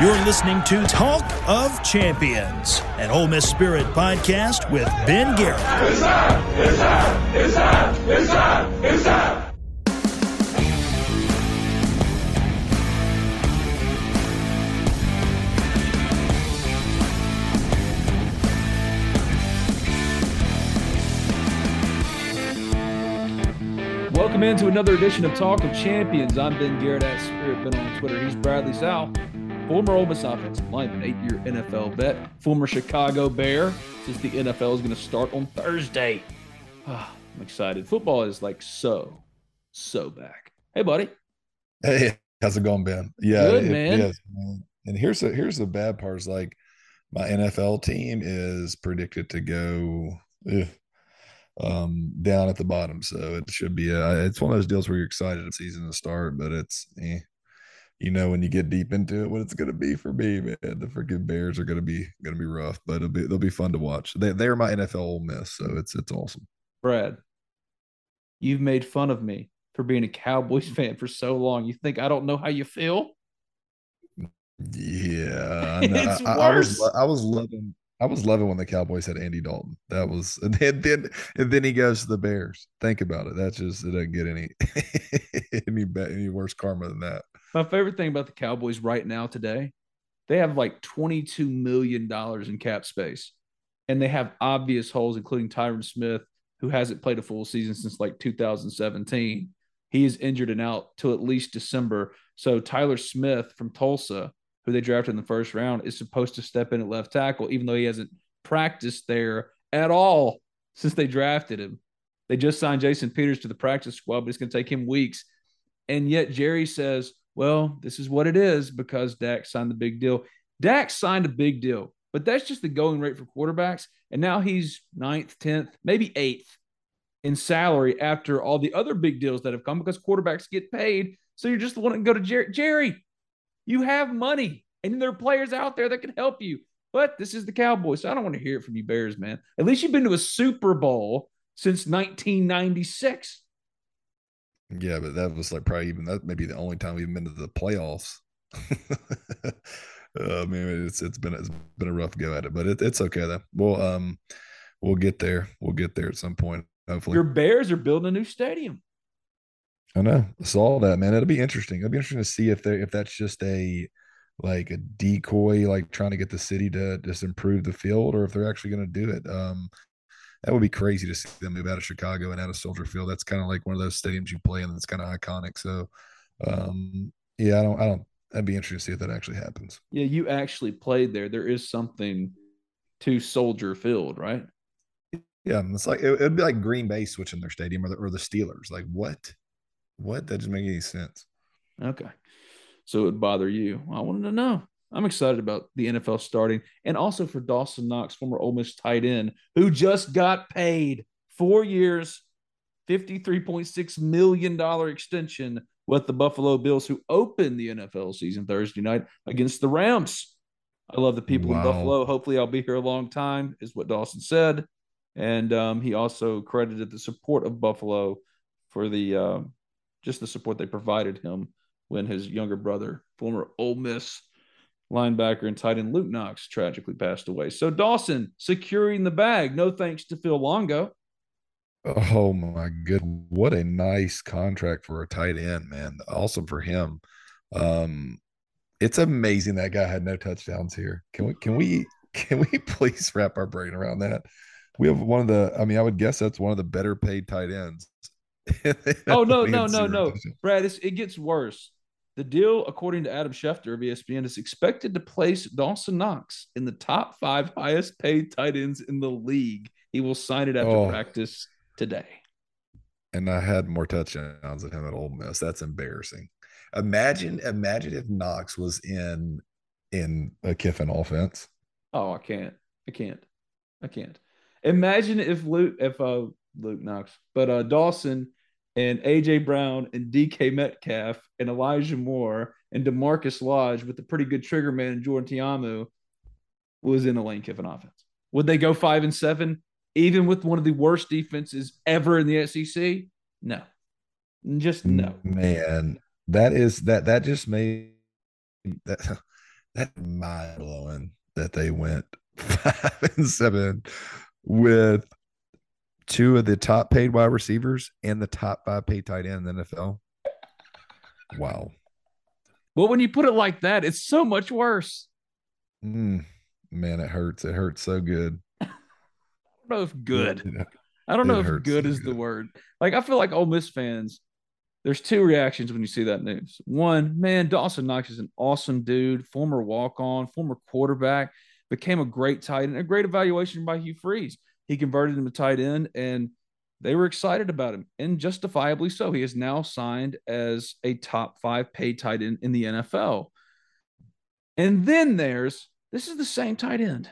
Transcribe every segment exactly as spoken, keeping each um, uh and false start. You're listening to Talk of Champions, an Ole Miss Spirit podcast with Ben Garrett. It's time, it's time, it's time, it's time, it's time. Welcome into another edition of Talk of Champions. I'm Ben Garrett at Spirit. Been on Twitter. He's Bradley Sal. Former Ole Miss offensive lineman, eight-year N F L vet, former Chicago Bear, since the N F L is going to start on Thursday. Oh, I'm excited. Football is like so, so back. Hey, buddy. Hey, how's it going, Ben? Yeah, good, it, man. Yes, man. And here's the, here's the bad part is like my N F L team is predicted to go ugh, um, down at the bottom. So it should be a, it's one of those deals where you're excited the season to start, but it's eh. You know, when you get deep into it, what it's going to be for me, man. The freaking Bears are going to be going to be rough, but it'll be they'll be fun to watch. They they're my N F L Ole Miss, so it's it's awesome. Brad, you've made fun of me for being a Cowboys fan for so long. You think I don't know how you feel? Yeah, I know. It's I, worse. I was, I was loving I was loving when the Cowboys had Andy Dalton. That was and then, then and then he goes to the Bears. Think about it. That's just it doesn't get any any any worse karma than that. My favorite thing about the Cowboys right now today, they have like twenty-two million dollars in cap space, and they have obvious holes, including Tyron Smith, who hasn't played a full season since like two thousand seventeen. He is injured and out till at least December. So Tyler Smith from Tulsa, who they drafted in the first round, is supposed to step in at left tackle, even though he hasn't practiced there at all since they drafted him. They just signed Jason Peters to the practice squad, but it's going to take him weeks. And yet Jerry says, well, this is what it is because Dak signed the big deal. Dak signed a big deal, but that's just the going rate for quarterbacks. And now he's ninth, tenth, maybe eighth in salary after all the other big deals that have come because quarterbacks get paid. So you're just wanting to go to Jerry. Jerry, you have money, and there are players out there that can help you. But this is the Cowboys, so I don't want to hear it from you Bears, man. At least you've been to a Super Bowl since nineteen ninety-six. Yeah, but that was like probably even that maybe the only time we've been to the playoffs. uh, I mean, it's it's been it's been a rough go at it, but it, it's okay though. We'll um we'll get there. We'll get there at some point, hopefully. Your Bears are building a new stadium. I know. I saw that, man. It'll be interesting. It'll be interesting to see if they if that's just a like a decoy, like trying to get the city to just improve the field, or if they're actually going to do it. Um, That would be crazy to see them move out of Chicago and out of Soldier Field. That's kind of like one of those stadiums you play in that's kind of iconic. So, um, yeah, I don't, I don't, that'd be interesting to see if that actually happens. Yeah, you actually played there. There is something to Soldier Field, right? Yeah, it's like, it, it'd be like Green Bay switching their stadium or the, or the Steelers. Like, what? What? That doesn't make any sense. Okay. So it would bother you. I wanted to know. I'm excited about the N F L starting, and also for Dawson Knox, former Ole Miss tight end, who just got paid four years, fifty-three point six million dollars extension with the Buffalo Bills, who opened the N F L season Thursday night against the Rams. I love the people wow. in Buffalo. Hopefully I'll be here a long time, is what Dawson said. And um, he also credited the support of Buffalo for the uh, just the support they provided him when his younger brother, former Ole Miss linebacker and tight end Luke Knox, tragically passed away. So Dawson securing the bag. No thanks to Phil Longo. Oh my good. What a nice contract for a tight end, man. Awesome for him. Um, it's amazing that guy had no touchdowns here. Can we can we can we please wrap our brain around that? We have one of the, I mean, I would guess that's one of the better paid tight ends. oh no, no, no, no. Touchdowns. Brad, it's, it gets worse. The deal, according to Adam Schefter of E S P N, is expected to place Dawson Knox in the top five highest paid tight ends in the league. He will sign it after oh. practice today. And I had more touchdowns than him at Ole Miss. That's embarrassing. Imagine, imagine if Knox was in in a Kiffin offense. Oh, I can't. I can't. I can't. Imagine if Luke, if uh, Luke Knox, but uh, Dawson and A J Brown and D K Metcalf and Elijah Moore and DeMarcus Lodge with the pretty good trigger man and Jordan Tiamu was in the Lane Kiffin offense. Would they go five and seven, even with one of the worst defenses ever in the S E C? No, just no. Man, that is that that just made that that mind blowing that they went five and seven with two of the top paid wide receivers and the top five paid tight end in the N F L. Wow. Well, when you put it like that, it's so much worse. Mm, man, it hurts. It hurts so good. I don't know if good. Yeah. I don't it know if good so is good. the word. Like, I feel like Ole Miss fans, there's two reactions when you see that news. One, man, Dawson Knox is an awesome dude, former walk-on, former quarterback, became a great tight end, a great evaluation by Hugh Freeze. He converted him to tight end, and they were excited about him, and justifiably so. He is now signed as a top five paid tight end in the N F L. And then there's – this is the same tight end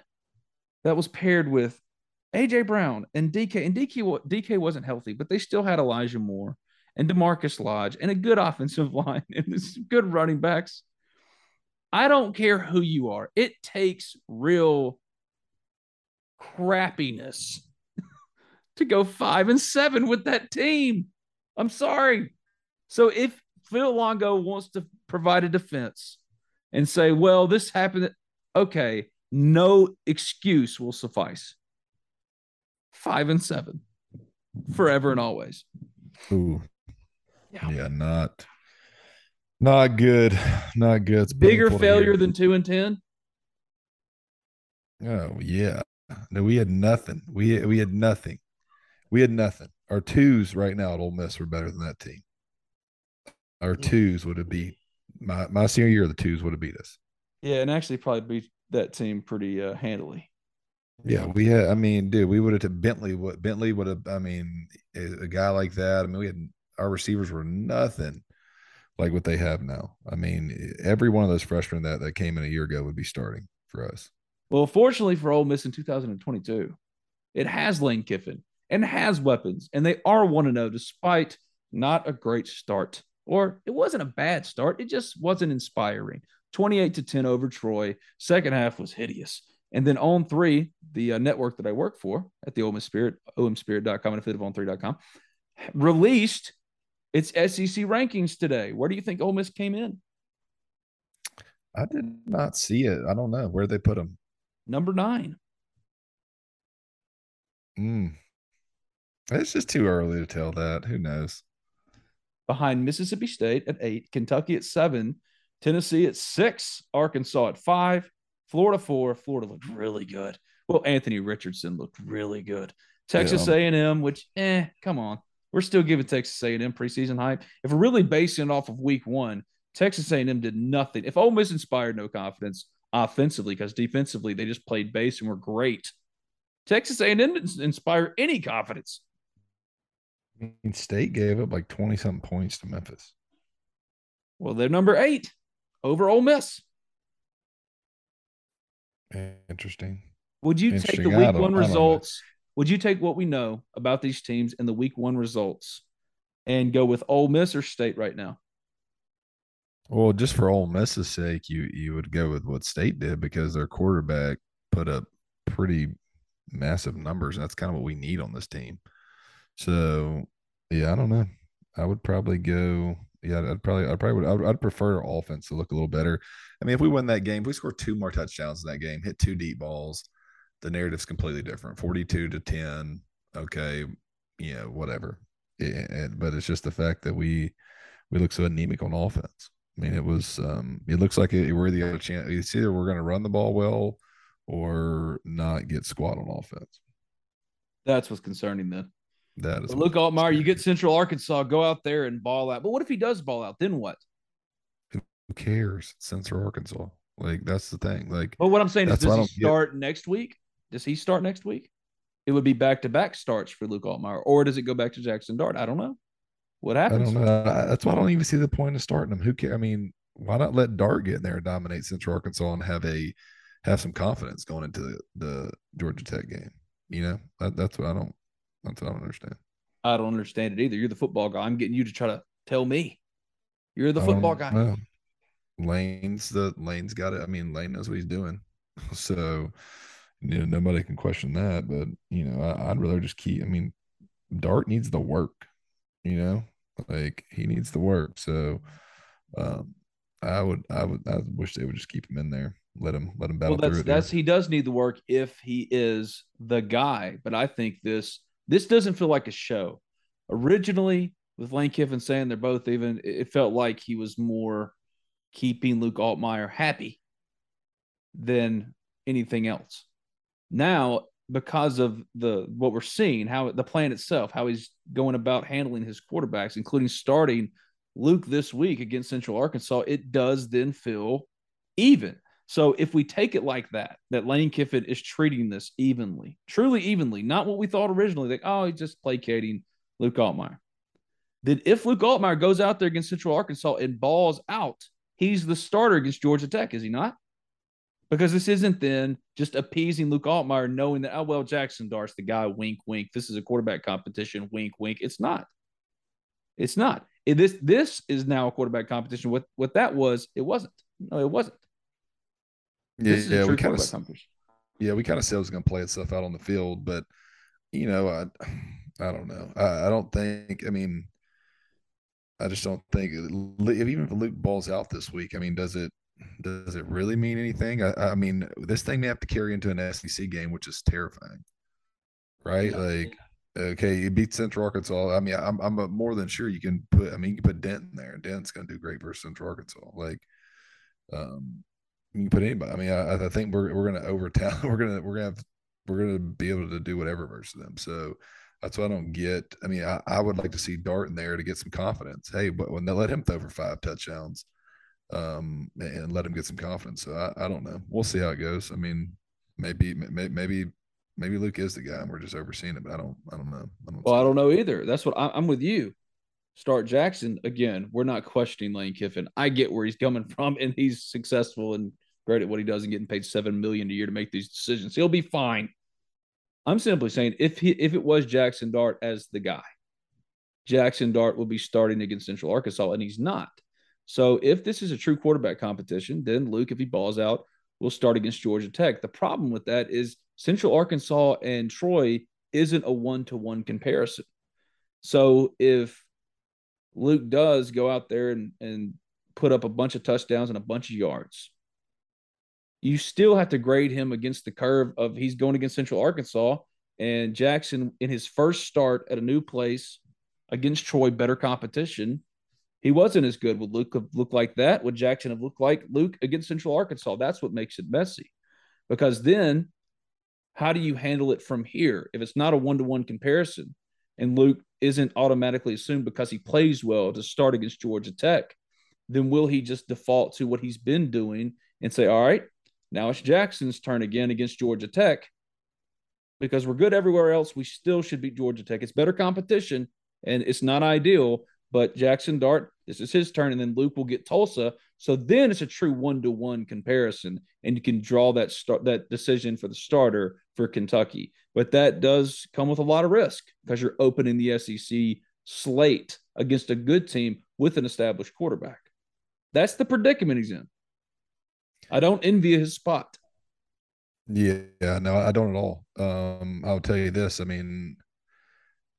that was paired with A J. Brown and D K. And D K, D K wasn't healthy, but they still had Elijah Moore and DeMarcus Lodge and a good offensive line and good running backs. I don't care who you are. It takes real – crappiness to go five and seven with that team. I'm sorry. So if Phil Longo wants to provide a defense and say, well, this happened, okay, no excuse will suffice. Five and seven forever and always. Ooh. Yeah, yeah not not good. Not good. It's bigger failure years. than two and ten. Oh yeah. No, we had nothing. We we had nothing. We had nothing. Our twos right now at Ole Miss were better than that team. Our yeah. twos would have beat my my senior year. The twos would have beat us. Yeah, and actually probably beat that team pretty uh, handily. Yeah, we had. I mean, dude, we would have to Bentley. What Bentley would have? I mean, a, a guy like that. I mean, we had our receivers were nothing like what they have now. I mean, every one of those freshmen that that came in a year ago would be starting for us. Well, fortunately for Ole Miss in two thousand twenty-two, it has Lane Kiffin and has weapons, and they are one and oh despite not a great start. Or it wasn't a bad start. It just wasn't inspiring. twenty-eight to ten over Troy. Second half was hideous. And then On three, the uh, network that I work for at the Ole Miss Spirit, o m spirit dot com and affiliate of on three dot com, released its S E C rankings today. Where do you think Ole Miss came in? I did not see it. I don't know where they put them. Number nine. Mm. It's just too early to tell that. Who knows? Behind Mississippi State at eight, Kentucky at seven, Tennessee at six, Arkansas at five, Florida four. Florida looked really good. Well, Anthony Richardson looked really good. Texas yeah. A and M, which, eh, come on. We're still giving Texas A and M preseason hype. If we're really basing it off of week one, Texas A and M did nothing. If Ole Miss inspired no confidence, offensively, because defensively they just played base and were great. Texas A and M didn't inspire any confidence. State gave up like twenty-something points to Memphis. Well, they're number eight over Ole Miss. Interesting. Would you take the week one results? Would you take what we know about these teams and the week one results and go with Ole Miss or State right now? Well, just for Ole Miss's sake, you you would go with what State did because their quarterback put up pretty massive numbers, and that's kind of what we need on this team. So, yeah, I don't know. I would probably go. Yeah, I'd probably, I probably would. I'd, I'd prefer our offense to look a little better. I mean, if we win that game, if we score two more touchdowns in that game, hit two deep balls, the narrative's completely different. forty-two to ten. Okay, yeah, whatever. It, it, but it's just the fact that we we look so anemic on offense. I mean, it was, um, it looks like it, we're the other chance. It's either we're going to run the ball well or not get squat on offense. That's what's concerning then. That is. But Luke Altmyer, you get Central Arkansas, go out there and ball out. But what if he does ball out? Then what? Who cares? Central Arkansas. Like, that's the thing. Like, but what I'm saying is, does he start get... next week? Does he start next week? It would be back-to-back starts for Luke Altmyer, or does it go back to Jaxson Dart? I don't know. What happens? I don't know. That's why I don't even see the point of starting him. Who cares? I mean, why not let Dart get in there and dominate Central Arkansas and have a have some confidence going into the, the Georgia Tech game? You know, that, that's what I don't. That's what I don't understand. I don't understand it either. You're the football guy. I'm getting you to try to tell me. You're the football guy. Know. Lane's the Lane's got it. I mean, Lane knows what he's doing. So, you know, nobody can question that. But, you know, I, I'd rather just keep. I mean, Dart needs the work. You know. Like, he needs the work, so um, I would, I would, I wish they would just keep him in there, let him, let him battle well, that's, through. That's there. He does need the work if he is the guy, but I think this this doesn't feel like a show. Originally, with Lane Kiffin saying they're both even, it felt like he was more keeping Luke Altmyer happy than anything else. Now, because of the what we're seeing, how the plan itself, how he's going about handling his quarterbacks, including starting Luke this week against Central Arkansas, it does then feel even. So if we take it like that, that Lane Kiffin is treating this evenly, truly evenly, not what we thought originally, like, oh, he's just placating Luke Altmyer. Then if Luke Altmyer goes out there against Central Arkansas and balls out, he's the starter against Georgia Tech, is he not? Because this isn't then just appeasing Luke Altmyer, knowing that, oh, well, Jaxson Dart's the guy, wink, wink. This is a quarterback competition, wink, wink. It's not. It's not. It, this this is now a quarterback competition. What what that was, it wasn't. No, it wasn't. Yeah, this is yeah, a true we kinda, quarterback competition. Yeah, we kind of said it was going to play itself out on the field, but, you know, I, I don't know. I, I don't think – I mean, I just don't think – even if Luke balls out this week, I mean, does it – does it really mean anything? I, I mean, this thing may have to carry into an S E C game, which is terrifying, right? Yeah. Like, okay, you beat Central Arkansas. I mean, I'm I'm more than sure you can put. I mean, you can put Dent in there. Dent's going to do great versus Central Arkansas. Like, um, you can put anybody. I mean, I, I think we're we're going to over talent. We're gonna we're gonna have, we're gonna be able to do whatever versus them. So that's what I don't get. I mean, I, I would like to see Dart in there to get some confidence. Hey, but when they let him throw for five touchdowns. Um and let him get some confidence. So I, I don't know. We'll see how it goes. I mean, maybe maybe maybe maybe Luke is the guy, and we're just overseeing it. But I don't I don't know. I don't well, I don't know either. That's what I, I'm with you. Start Jaxson again. We're not questioning Lane Kiffin. I get where he's coming from, and he's successful and great at what he does, and getting paid seven million a year to make these decisions. He'll be fine. I'm simply saying if he if it was Jaxson Dart as the guy, Jaxson Dart will be starting against Central Arkansas, and he's not. So if this is a true quarterback competition, then Luke, if he balls out, will start against Georgia Tech. The problem with that is Central Arkansas and Troy isn't a one-to-one comparison. So if Luke does go out there and, and put up a bunch of touchdowns and a bunch of yards, you still have to grade him against the curve of he's going against Central Arkansas, and Jaxson in his first start at a new place against Troy, better competition, he wasn't as good. Would Luke have looked like that? Would Jaxson have looked like Luke against Central Arkansas? That's what makes it messy. Because then how do you handle it from here? If it's not a one-to-one comparison and Luke isn't automatically assumed because he plays well to start against Georgia Tech, then will he just default to what he's been doing and say, all right, now it's Jackson's turn again against Georgia Tech because we're good everywhere else. We still should beat Georgia Tech. It's better competition, and it's not ideal, but Jaxson Dart, this is his turn, and then Luke will get Tulsa. So then it's a true one-to-one comparison, and you can draw that start, that decision for the starter for Kentucky. But that does come with a lot of risk because you're opening the S E C slate against a good team with an established quarterback. That's the predicament he's in. I don't envy his spot. Yeah, no, I don't at all. Um, I'll tell you this. I mean,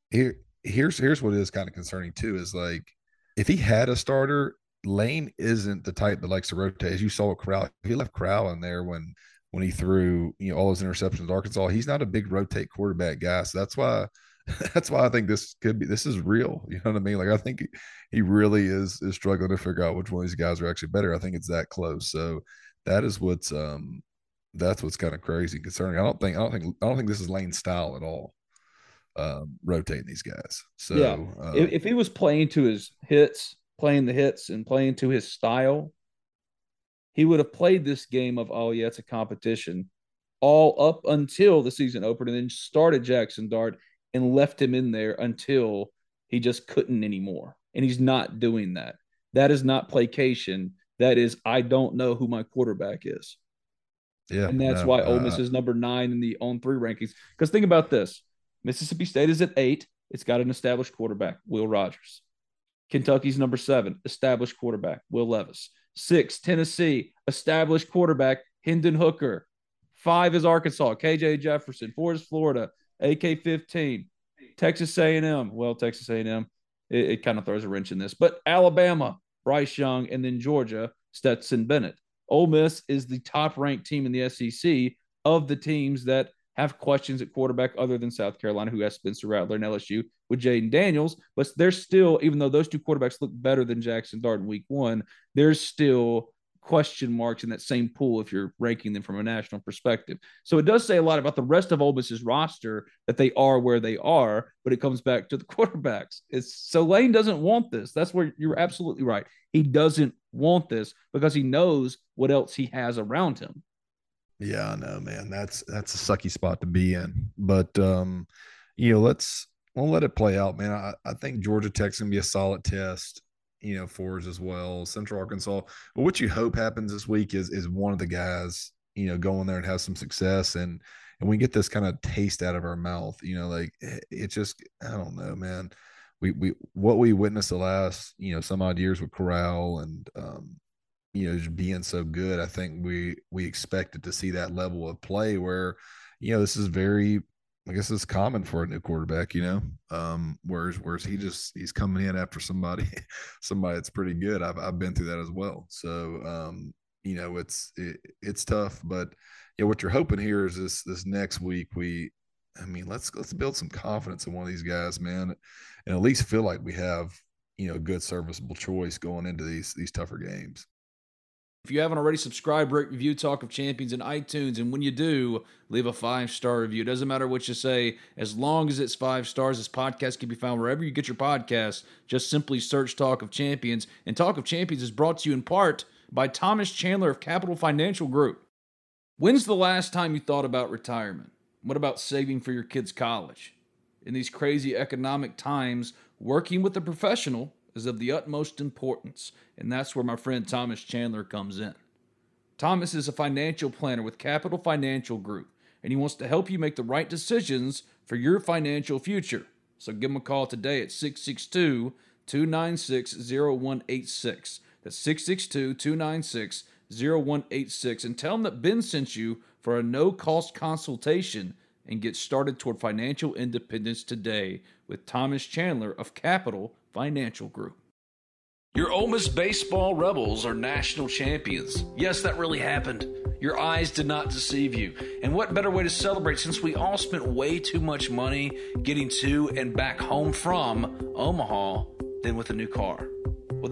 here, here's here's what is kind of concerning too is like, if he had a starter, Lane isn't the type that likes to rotate. As you saw with Corral, he left Corral in there when when he threw, you know, all his interceptions at Arkansas. He's not a big rotate quarterback guy. So that's why That's why I think this could be, this is real. You know what I mean? Like, I think he, he really is is struggling to figure out which one of these guys are actually better. I think it's that close. So that is what's, um, that's what's kind of crazy and concerning. I don't think, I don't think, I don't think this is Lane's style at all. Um, rotating these guys. So yeah. uh, if, if he was playing to his hits, playing the hits and playing to his style, he would have played this game of, oh yeah, it's a competition, all up until the season opener, and then started Jaxson Dart and left him in there until he just couldn't anymore. And he's not doing that. That is not placation. That is, I don't know who my quarterback is. Yeah, and that's no, why uh, Ole Miss is number nine in the on three rankings. Because think about this. Mississippi State is at eight. It's got an established quarterback, Will Rogers. Kentucky's number seven, established quarterback, Will Levis. Six, Tennessee, established quarterback, Hendon Hooker. Five is Arkansas, K J Jefferson. Four is Florida, A K fifteen. Texas A and M, well, Texas A and M, it, it kind of throws a wrench in this. But Alabama, Bryce Young, and then Georgia, Stetson Bennett. Ole Miss is the top-ranked team in the S E C of the teams that have questions at quarterback other than South Carolina, who has Spencer Rattler and L S U with Jaden Daniels. But they're still, even though those two quarterbacks look better than Jaxson Dart in week one, there's still question marks in that same pool if you're ranking them from a national perspective. So it does say a lot about the rest of Ole Miss's roster that they are where they are, but it comes back to the quarterbacks. It's, so Lane doesn't want this. That's where you're absolutely right. He doesn't want this because he knows what else he has around him. Yeah, I know, man. That's that's a sucky spot to be in. But um, you know, let's we'll let it play out, man. I, I think Georgia Tech's gonna be a solid test, you know, for us as well. Central Arkansas. But what you hope happens this week is is one of the guys, you know, go in there and have some success, and and we get this kind of taste out of our mouth. You know, like it, it just, I don't know, man. We we what we witnessed the last, you know, some odd years with Corral and um you know, just being so good, I think we we expected to see that level of play where, you know, this is very, I guess it's common for a new quarterback, you know, um, whereas whereas he just, he's coming in after somebody, somebody that's pretty good. I've I've been through that as well. So, um, you know, it's it, it's tough, but yeah, you know, what you're hoping here is this this next week we, I mean, let's let's build some confidence in one of these guys, man, and at least feel like we have, you know, good serviceable choice going into these these tougher games. If you haven't already, subscribe, rate, review Talk of Champions in iTunes, and when you do, leave a five-star review. It doesn't matter what you say, as long as it's five stars. This podcast can be found wherever you get your podcasts. Just simply search Talk of Champions, and Talk of Champions is brought to you in part by Thomas Chandler of Capital Financial Group. When's the last time you thought about retirement? What about saving for your kids' college? In these crazy economic times, working with a professional is of the utmost importance, and that's where my friend Thomas Chandler comes in. Thomas is a financial planner with Capital Financial Group, and he wants to help you make the right decisions for your financial future. So give him a call today at six six two, two nine six, zero one eight six. That's six six two, two nine six, zero one eight six, and tell him that Ben sent you for a no-cost consultation, and get started toward financial independence today with Thomas Chandler of Capital Financial Group. Your Ole Miss baseball Rebels are national champions. Yes, that really happened. Your eyes did not deceive you. And what better way to celebrate since we all spent way too much money getting to and back home from Omaha than with a new car? Well,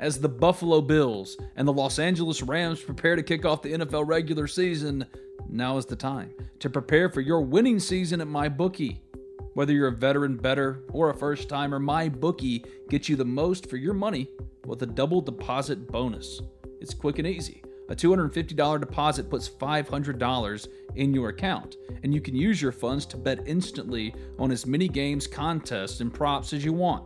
As the Buffalo Bills and the Los Angeles Rams prepare to kick off the N F L regular season, now is the time to prepare for your winning season at MyBookie. Whether you're a veteran bettor or a first-timer, MyBookie gets you the most for your money with a double deposit bonus. It's quick and easy. A two hundred fifty dollars deposit puts five hundred dollars in your account, and you can use your funds to bet instantly on as many games, contests, and props as you want.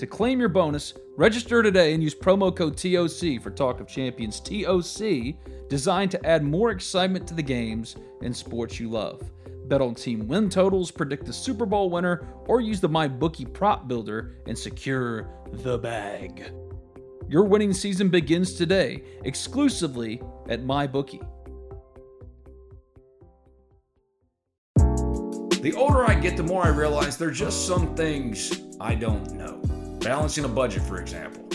To claim your bonus, register today and use promo code T O C for Talk of Champions. T O C, designed to add more excitement to the games and sports you love. Bet on team win totals, predict the Super Bowl winner, or use the MyBookie prop builder and secure the bag. Your winning season begins today, exclusively at MyBookie. The older I get, the more I realize there are just some things I don't know. Balancing a budget, for example.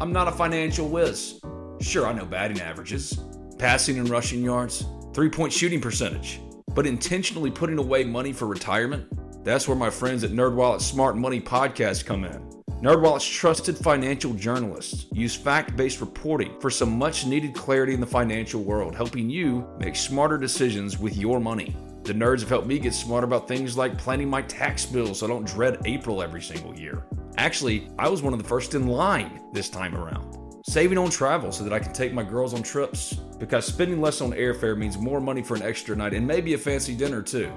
I'm not a financial whiz. Sure, I know batting averages, passing and rushing yards, three-point shooting percentage. But intentionally putting away money for retirement? That's where my friends at NerdWallet's Smart Money Podcast come in. NerdWallet's trusted financial journalists use fact-based reporting for some much-needed clarity in the financial world, helping you make smarter decisions with your money. The nerds have helped me get smarter about things like planning my tax bill so I don't dread April every single year. Actually, I was one of the first in line this time around. Saving on travel so that I can take my girls on trips, because spending less on airfare means more money for an extra night and maybe a fancy dinner too.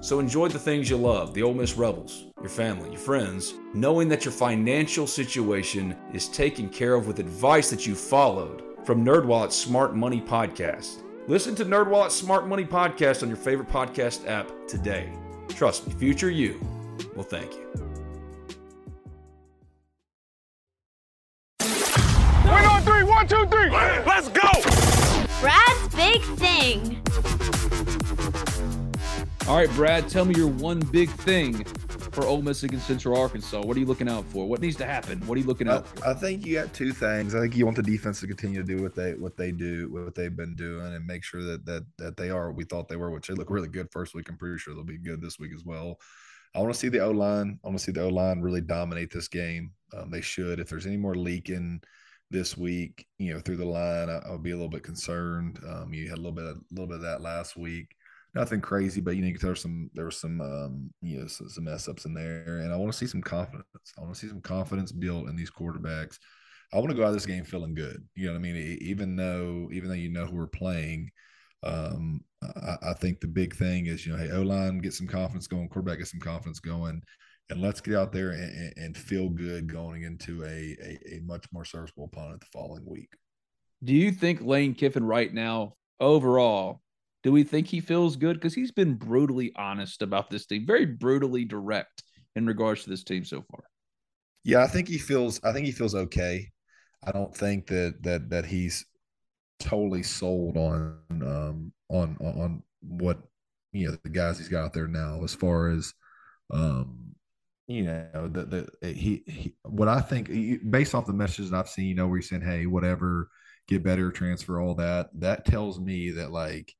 So enjoy the things you love, the Ole Miss Rebels, your family, your friends, knowing that your financial situation is taken care of with advice that you followed from NerdWallet's Smart Money Podcast. Listen to NerdWallet's Smart Money Podcast on your favorite podcast app today. Trust me, future you will thank you. One, two, three. Let's go. Brad's big thing. All right, Brad, tell me your one big thing for Ole Miss against Central Arkansas. What are you looking out for? What needs to happen? What are you looking out for? I think you got two things. I think you want the defense to continue to do what they what they do, what they've been doing, and make sure that that that they are what we thought they were, which they look really good first week. I'm pretty sure they'll be good this week as well. I want to see the O-line. I want to see the O-line really dominate this game. Um, they should. If there's any more leaking this week, you know, through the line, I, I'll be a little bit concerned. Um, you had a little bit, a little bit of that last week. Nothing crazy, but you know, you could tell some there was some, um, you know, some, some mess ups in there. And I want to see some confidence. I want to see some confidence built in these quarterbacks. I want to go out of this game feeling good. You know what I mean? Even though, even though you know who we're playing, um, I, I think the big thing is, you know, hey, O-line, get some confidence going. Quarterback, get some confidence going. And let's get out there and, and feel good going into a, a, a much more serviceable opponent the following week. Do you think Lane Kiffin right now, overall, do we think he feels good? Because he's been brutally honest about this team, very brutally direct in regards to this team so far. Yeah, I think he feels I think he feels okay. I don't think that that that he's totally sold on um on on what, you know, the guys he's got out there now as far as um you know, the the he, he what I think he, based off the messages I've seen, you know, where he's saying, hey, whatever, get better, transfer, all that, that tells me that like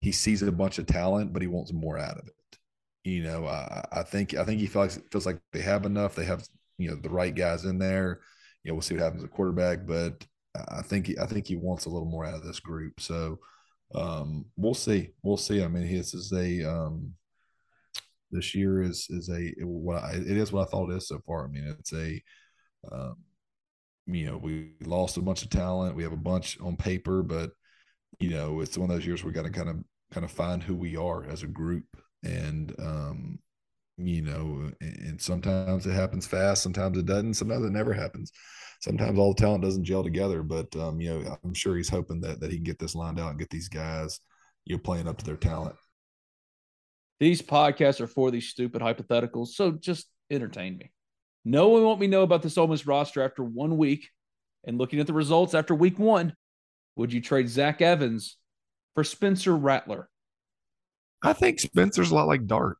he sees a bunch of talent, but he wants more out of it. You know, I, I think I think he feels feels like they have enough. They have, you know, the right guys in there. You know, we'll see what happens with quarterback, but I think he, I think he wants a little more out of this group. So um, we'll see, we'll see. I mean, this is a um, this year is is a what I, it is what I thought it is so far. I mean, it's a um, you know, we lost a bunch of talent. We have a bunch on paper, but you know, it's one of those years we got to kind of kind of find who we are as a group. And um, you know, and, and sometimes it happens fast, sometimes it doesn't, sometimes it never happens. Sometimes all the talent doesn't gel together. But um, you know, I'm sure he's hoping that that he can get this lined out and get these guys, you know, playing up to their talent. These podcasts are for these stupid hypotheticals, so just entertain me. No one won't be know about this Ole Miss roster after one week, and looking at the results after week one, would you trade Zach Evans for Spencer Rattler? I think Spencer's a lot like Dart.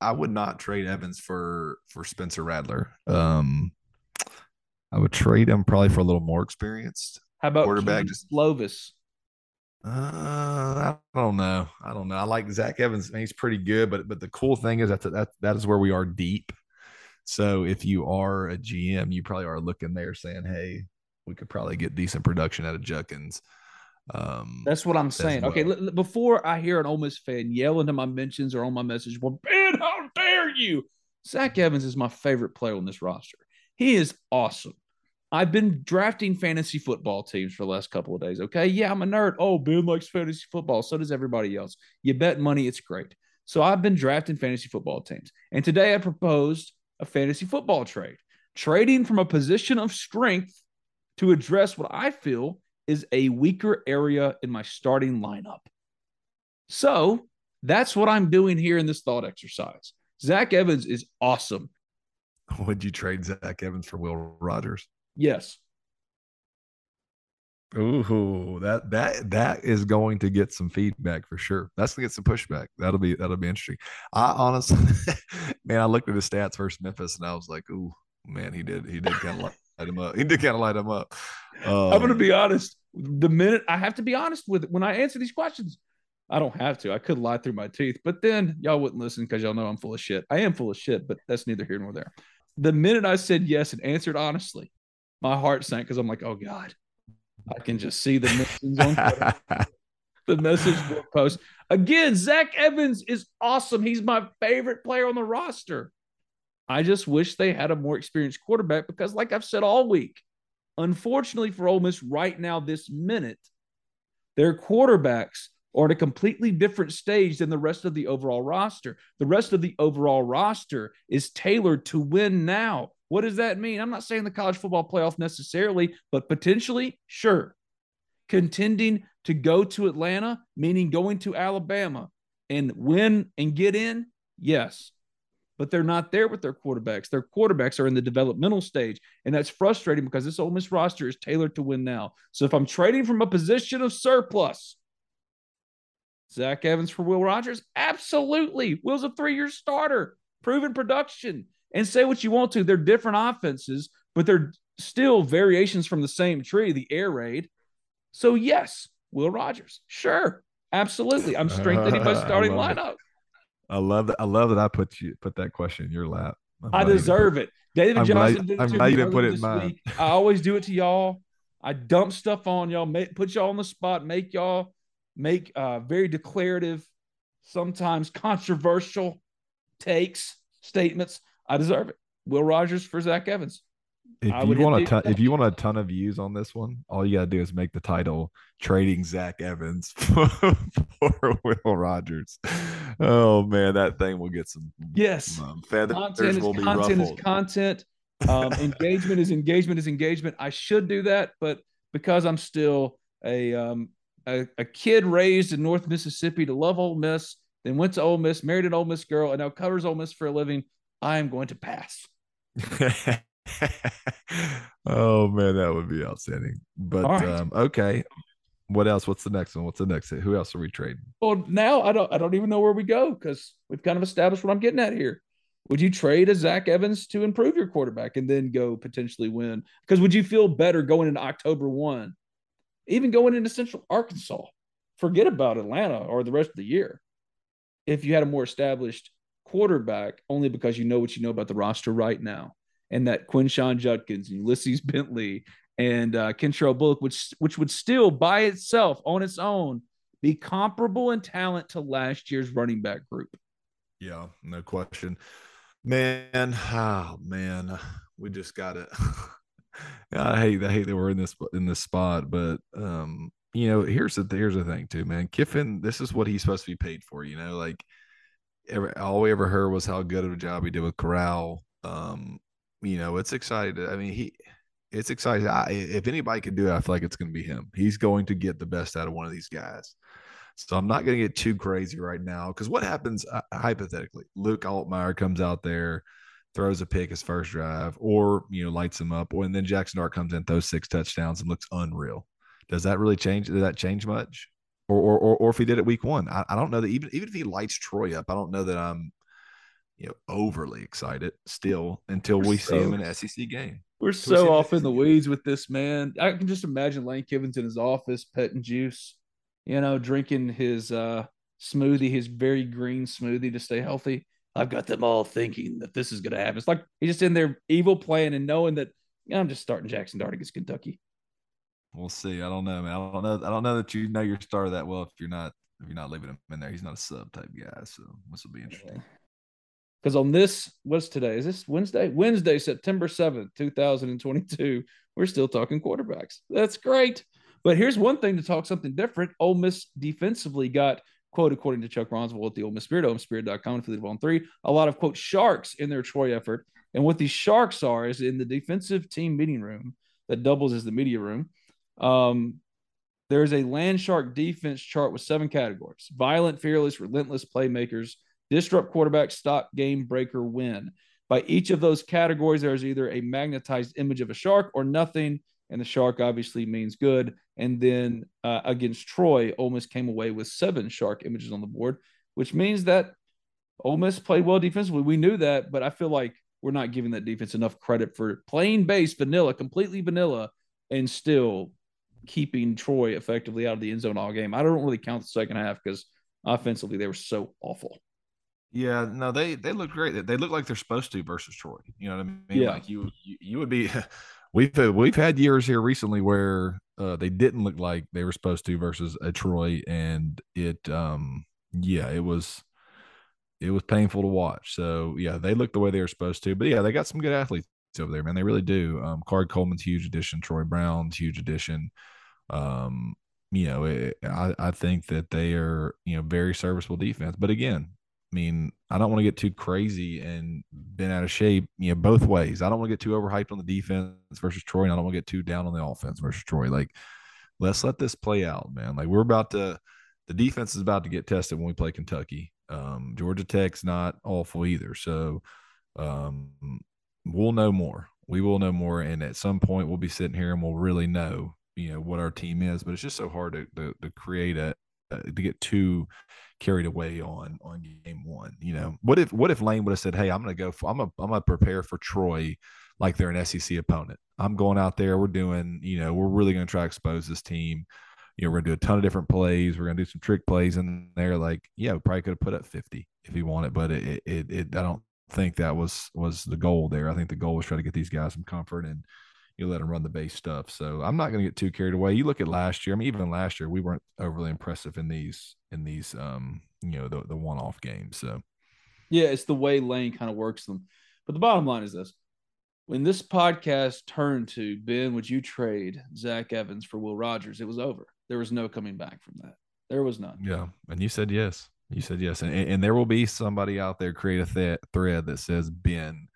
I would not trade Evans for for Spencer Rattler. Um, I would trade him probably for a little more experienced. How about quarterback? Just Slovis. Uh, I don't know. I don't know. I like Zach Evans. He's pretty good, but but the cool thing is that that that is where we are deep. So if you are a G M, you probably are looking there saying, "Hey, we could probably get decent production out of Judkins." Um, That's what I'm saying. Well. Okay, l- l- before I hear an Ole Miss fan yell into my mentions or on my message board, "Ben, how dare you!" Zach Evans is my favorite player on this roster. He is awesome. I've been drafting fantasy football teams for the last couple of days, okay? Yeah, I'm a nerd. Oh, Ben likes fantasy football. So does everybody else. You bet money, it's great. So I've been drafting fantasy football teams. And today I proposed a fantasy football trade, trading from a position of strength to address what I feel is a weaker area in my starting lineup. So that's what I'm doing here in this thought exercise. Zach Evans is awesome. Would you trade Zach Evans for Will Rogers? Yes. Ooh, that that that is going to get some feedback for sure. That's gonna get some pushback. That'll be that'll be interesting. I honestly, man, I looked at his stats versus Memphis, and I was like, "Ooh, man, he did he did kind of light, light him up. He did kind of light him up." Um, I'm gonna be honest. The minute I have to be honest with it, when I answer these questions, I don't have to. I could lie through my teeth, but then y'all wouldn't listen because y'all know I'm full of shit. I am full of shit, but that's neither here nor there. The minute I said yes and answered honestly, my heart sank because I'm like, oh, God, I can just see the message on the message post. Again, Zach Evans is awesome. He's my favorite player on the roster. I just wish they had a more experienced quarterback because, like I've said all week, unfortunately for Ole Miss right now, this minute, their quarterbacks are at a completely different stage than the rest of the overall roster. The rest of the overall roster is tailored to win now. What does that mean? I'm not saying the college football playoff necessarily, but potentially, sure. Contending to go to Atlanta, meaning going to Alabama and win and get in, yes. But they're not there with their quarterbacks. Their quarterbacks are in the developmental stage, and that's frustrating because this Ole Miss roster is tailored to win now. So if I'm trading from a position of surplus, Zach Evans for Will Rogers, absolutely. Will's a three-year starter, proven production. And say what you want to, they're different offenses, but they're still variations from the same tree, the air raid. So, yes, Will Rogers. Sure. Absolutely. I'm strengthening my starting I lineup. It. I love that. I love that I put you put that question in your lap. I'm I deserve it. David I'm Johnson did it to me earlier this week. I always do it to y'all. I dump stuff on y'all, make, put y'all on the spot, make y'all make uh, very declarative, sometimes controversial takes, statements. I deserve it. Will Rogers for Zach Evans. If I you want a ton, if you want a ton of views on this one, all you gotta do is make the title "Trading Zach Evans for, for Will Rogers." Oh man, that thing will get some. Yes, um, feathers content is will be content ruffled. Is content. Um, engagement is engagement is engagement. I should do that, but because I'm still a um, a, a kid raised in North Mississippi to love Ole Miss, then went to Ole Miss, married an Ole Miss girl, and now covers Ole Miss for a living. I am going to pass. Oh, man, that would be outstanding. But, right. um, okay, what else? What's the next one? What's the next hit? Who else are we trading? Well, now I don't I don't even know where we go because we've kind of established what I'm getting at here. Would you trade a Zach Evans to improve your quarterback and then go potentially win? Because would you feel better going into October first, even going into Central Arkansas? Forget about Atlanta or the rest of the year. If you had a more established quarterback, only because you know what you know about the roster right now, and that Quinshon Judkins and Ulysses Bentley and uh, Kentrell Bullock, which which would still by itself on its own be comparable in talent to last year's running back group. Yeah, no question, man. Oh man, we just got it. I hate I hate that we're in this in this spot, but um, you know, here's the here's the thing too, man. Kiffin, this is what he's supposed to be paid for. You know, like. Every, all we ever heard was how good of a job he did with Corral. Um, you know, it's exciting. I mean, he, it's exciting. I, if anybody could do it, I feel like it's going to be him. He's going to get the best out of one of these guys. So I'm not going to get too crazy right now because what happens uh, hypothetically? Luke Altmyer comes out there, throws a pick his first drive, or, you know, lights him up, or, and then Jaxson Dart comes in, throws six touchdowns, and looks unreal. Does that really change? Does that change much? Or, or, or, or if he did it week one, I, I don't know that even, even if he lights Troy up, I don't know that I'm, you know, overly excited still until we're we so, see him in an S E C game. We're so we off in the weeds game. With this, man. I can just imagine Lane Kiffin's in his office, petting juice, you know, drinking his uh, smoothie, his very green smoothie to stay healthy. I've got them all thinking that this is going to happen. It's like he's just in their evil plan and knowing that, you know, I'm just starting Jaxson Dart against Kentucky. We'll see. I don't know, man. I don't know. I don't know that you know your starter that well if you're not if you're not leaving him in there. He's not a sub type guy, so this will be interesting. Because on this, what's today? Is this Wednesday? Wednesday, September seventh, two thousand twenty-two. We're still talking quarterbacks. That's great. But here's one thing to talk something different. Ole Miss defensively got, quote, according to Chuck Ronswell at the Ole Miss Spirit, ole miss spirit dot com, affiliate of On three, a lot of, quote, sharks in their Troy effort. And what these sharks are is in the defensive team meeting room that doubles as the media room. Um, there is a land shark defense chart with seven categories: violent, fearless, relentless, playmakers, disrupt quarterback, stop, game breaker, win. By each of those categories, there is either a magnetized image of a shark or nothing. And the shark obviously means good. And then uh, against Troy, Ole Miss came away with seven shark images on the board, which means that Ole Miss played well defensively. We knew that, but I feel like we're not giving that defense enough credit for plain base vanilla, completely vanilla, and still keeping Troy effectively out of the end zone all game. I don't really count the second half because offensively they were so awful. Yeah, no, they they look great. They look like they're supposed to versus Troy. You know what I mean? Yeah. Like you, you, you would be. We've we've had years here recently where uh, they didn't look like they were supposed to versus a Troy, and it, um, yeah, it was it was painful to watch. So yeah, they look the way they were supposed to. But yeah, they got some good athletes over there, man. They really do. Um, Card Coleman's huge addition. Troy Brown's huge addition. Um, you know, it, I I think that they are, you know, very serviceable defense. But again, I mean, I don't want to get too crazy and bent out of shape, you know, both ways. I don't want to get too overhyped on the defense versus Troy, and I don't want to get too down on the offense versus Troy. Like, let's let this play out, man. Like, we're about to – the defense is about to get tested when we play Kentucky. Um, Georgia Tech's not awful either. So, um, we'll know more. We will know more, and at some point we'll be sitting here and we'll really know, you know, what our team is. But it's just so hard to, to, to create a – to get too carried away on on game one. You know, what if what if Lane would have said, hey, I'm gonna go for, I'm a I'm gonna prepare for Troy like they're an S E C opponent. I'm going out there, we're doing, you know, we're really gonna try to expose this team. You know, we're gonna do a ton of different plays, we're gonna do some trick plays in there. Like, yeah, we probably could have put up fifty if he wanted, but it it, it I don't think that was was the goal there. I think the goal was try to get these guys some comfort and you let them run the base stuff. So I'm not going to get too carried away. You look at last year. I mean, even last year, we weren't overly impressive in these, in these, um, you know, the, the one-off games. So, yeah, it's the way Lane kind of works them. But the bottom line is this: when this podcast turned to, Ben, would you trade Zach Evans for Will Rogers? It was over. There was no coming back from that. There was none. Yeah, and you said yes. You said yes. And and there will be somebody out there create a th- thread that says Ben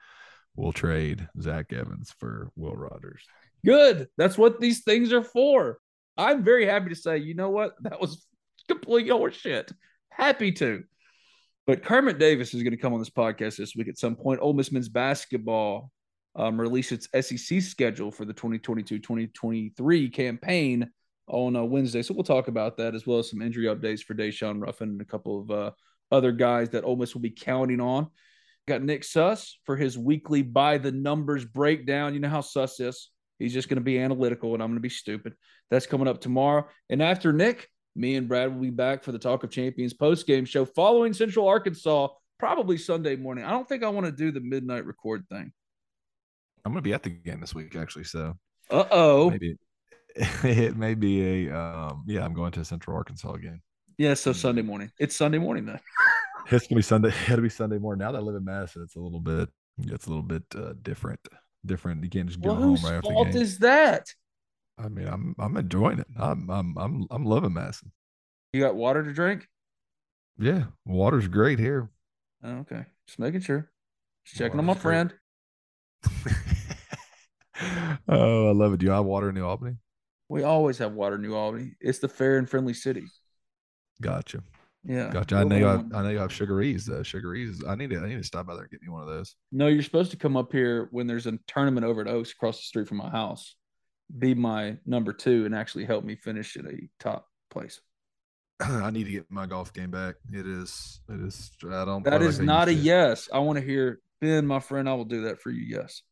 we'll trade Zach Evans for Will Rogers. Good. That's what these things are for. I'm very happy to say, you know what? That was complete horseshit. Happy to. But Kermit Davis is going to come on this podcast this week at some point. Ole Miss men's basketball um, released its S E C schedule for the twenty twenty-two twenty twenty-three campaign on uh, Wednesday. So we'll talk about that, as well as some injury updates for Deshaun Ruffin and a couple of uh, other guys that Ole Miss will be counting on. Got Nick Suss for his weekly by-the-numbers breakdown. You know how Suss is. He's just going to be analytical, and I'm going to be stupid. That's coming up tomorrow. And after Nick, me and Brad will be back for the Talk of Champions postgame show following Central Arkansas, probably Sunday morning. I don't think I want to do the midnight record thing. I'm going to be at the game this week, actually. So, uh-oh. Maybe, it may be a um, – yeah, I'm going to a Central Arkansas game. Yeah, so Sunday morning. It's Sunday morning, then. It's gonna be Sunday. It'll be Sunday morning. Now that I live in Madison, it's a little bit, it's a little bit uh, different. Different. You can't just go well, home right after the game. Whose fault is that? I mean, I'm I'm enjoying it. I'm I'm I'm I'm loving Madison. You got water to drink? Yeah, water's great here. Oh, okay, just making sure. Just checking water's on my friend. Oh, I love it. Do you have water in New Albany? We always have water in New Albany. It's the fair and friendly city. Gotcha. Yeah. Gotcha. I know you have, I know you have Sugarees though. Sugarees. I need to I need to stop by there and get me one of those. No, you're supposed to come up here when there's a tournament over at Oaks across the street from my house, be my number two, and actually help me finish at a top place. I need to get my golf game back. It is it is I don't That is like not a yes. I want to hear, Ben, my friend, I will do that for you. Yes.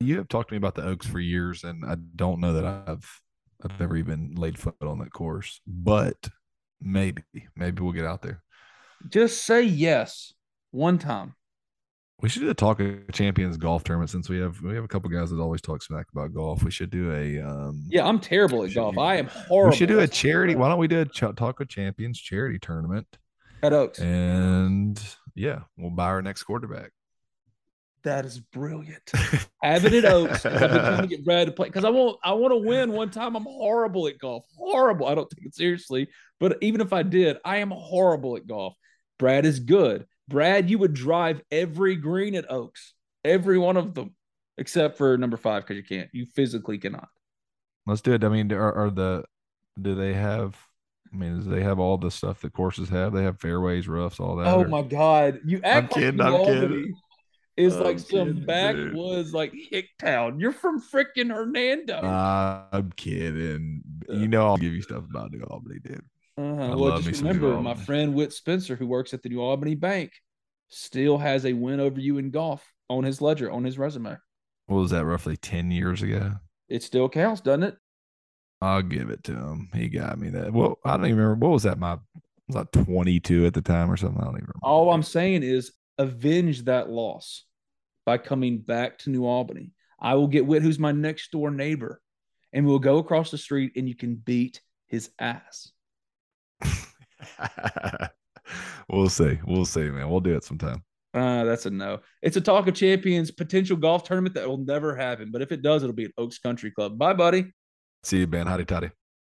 You have talked to me about the Oaks for years, and I don't know that I've I've ever even laid foot on that course. But Maybe, maybe we'll get out there. Just say yes one time. We should do a talk of Champions golf tournament since we have we have a couple guys that always talk smack about golf. We should do a. Um, yeah, I'm terrible at golf. Do, I am horrible. We should do a charity. Why don't we do a ch- talk of Champions charity tournament at Oaks? And yeah, we'll buy our next quarterback. That is brilliant. Have it at Oaks. I've been trying to get Brad to play because I want I want to win one time. I'm horrible at golf. Horrible. I don't take it seriously. But even if I did, I am horrible at golf. Brad is good. Brad, you would drive every green at Oaks, every one of them, except for number five because you can't. You physically cannot. Let's do it. I mean, are, are the do they have? I mean, do they have all the stuff that courses have? They have fairways, roughs, all that. Oh or, my God! You act I'm like kidding. You I'm already- kidding. It's like kidding, some backwoods, like hick town. You're from freaking Hernando. Uh, I'm kidding. You know I'll give you stuff about New Albany, dude. Uh-huh. Well, just remember, my friend Whit Spencer, who works at the New Albany Bank, still has a win over you in golf on his ledger, on his resume. What was that, roughly ten years ago? It still counts, doesn't it? I'll give it to him. He got me that. Well, I don't even remember. What was that? My was like twenty-two at the time or something. I don't even remember. All I'm saying is, avenge that loss by coming back to New Albany. I will get Whit, who's my next door neighbor, and we'll go across the street and you can beat his ass. We'll see. We'll see, man. We'll do it sometime. Uh, that's a no. It's a Talk of Champions potential golf tournament that will never happen, but if it does, it'll be at Oaks Country Club. Bye, buddy. See you, man. Howdy, toddy.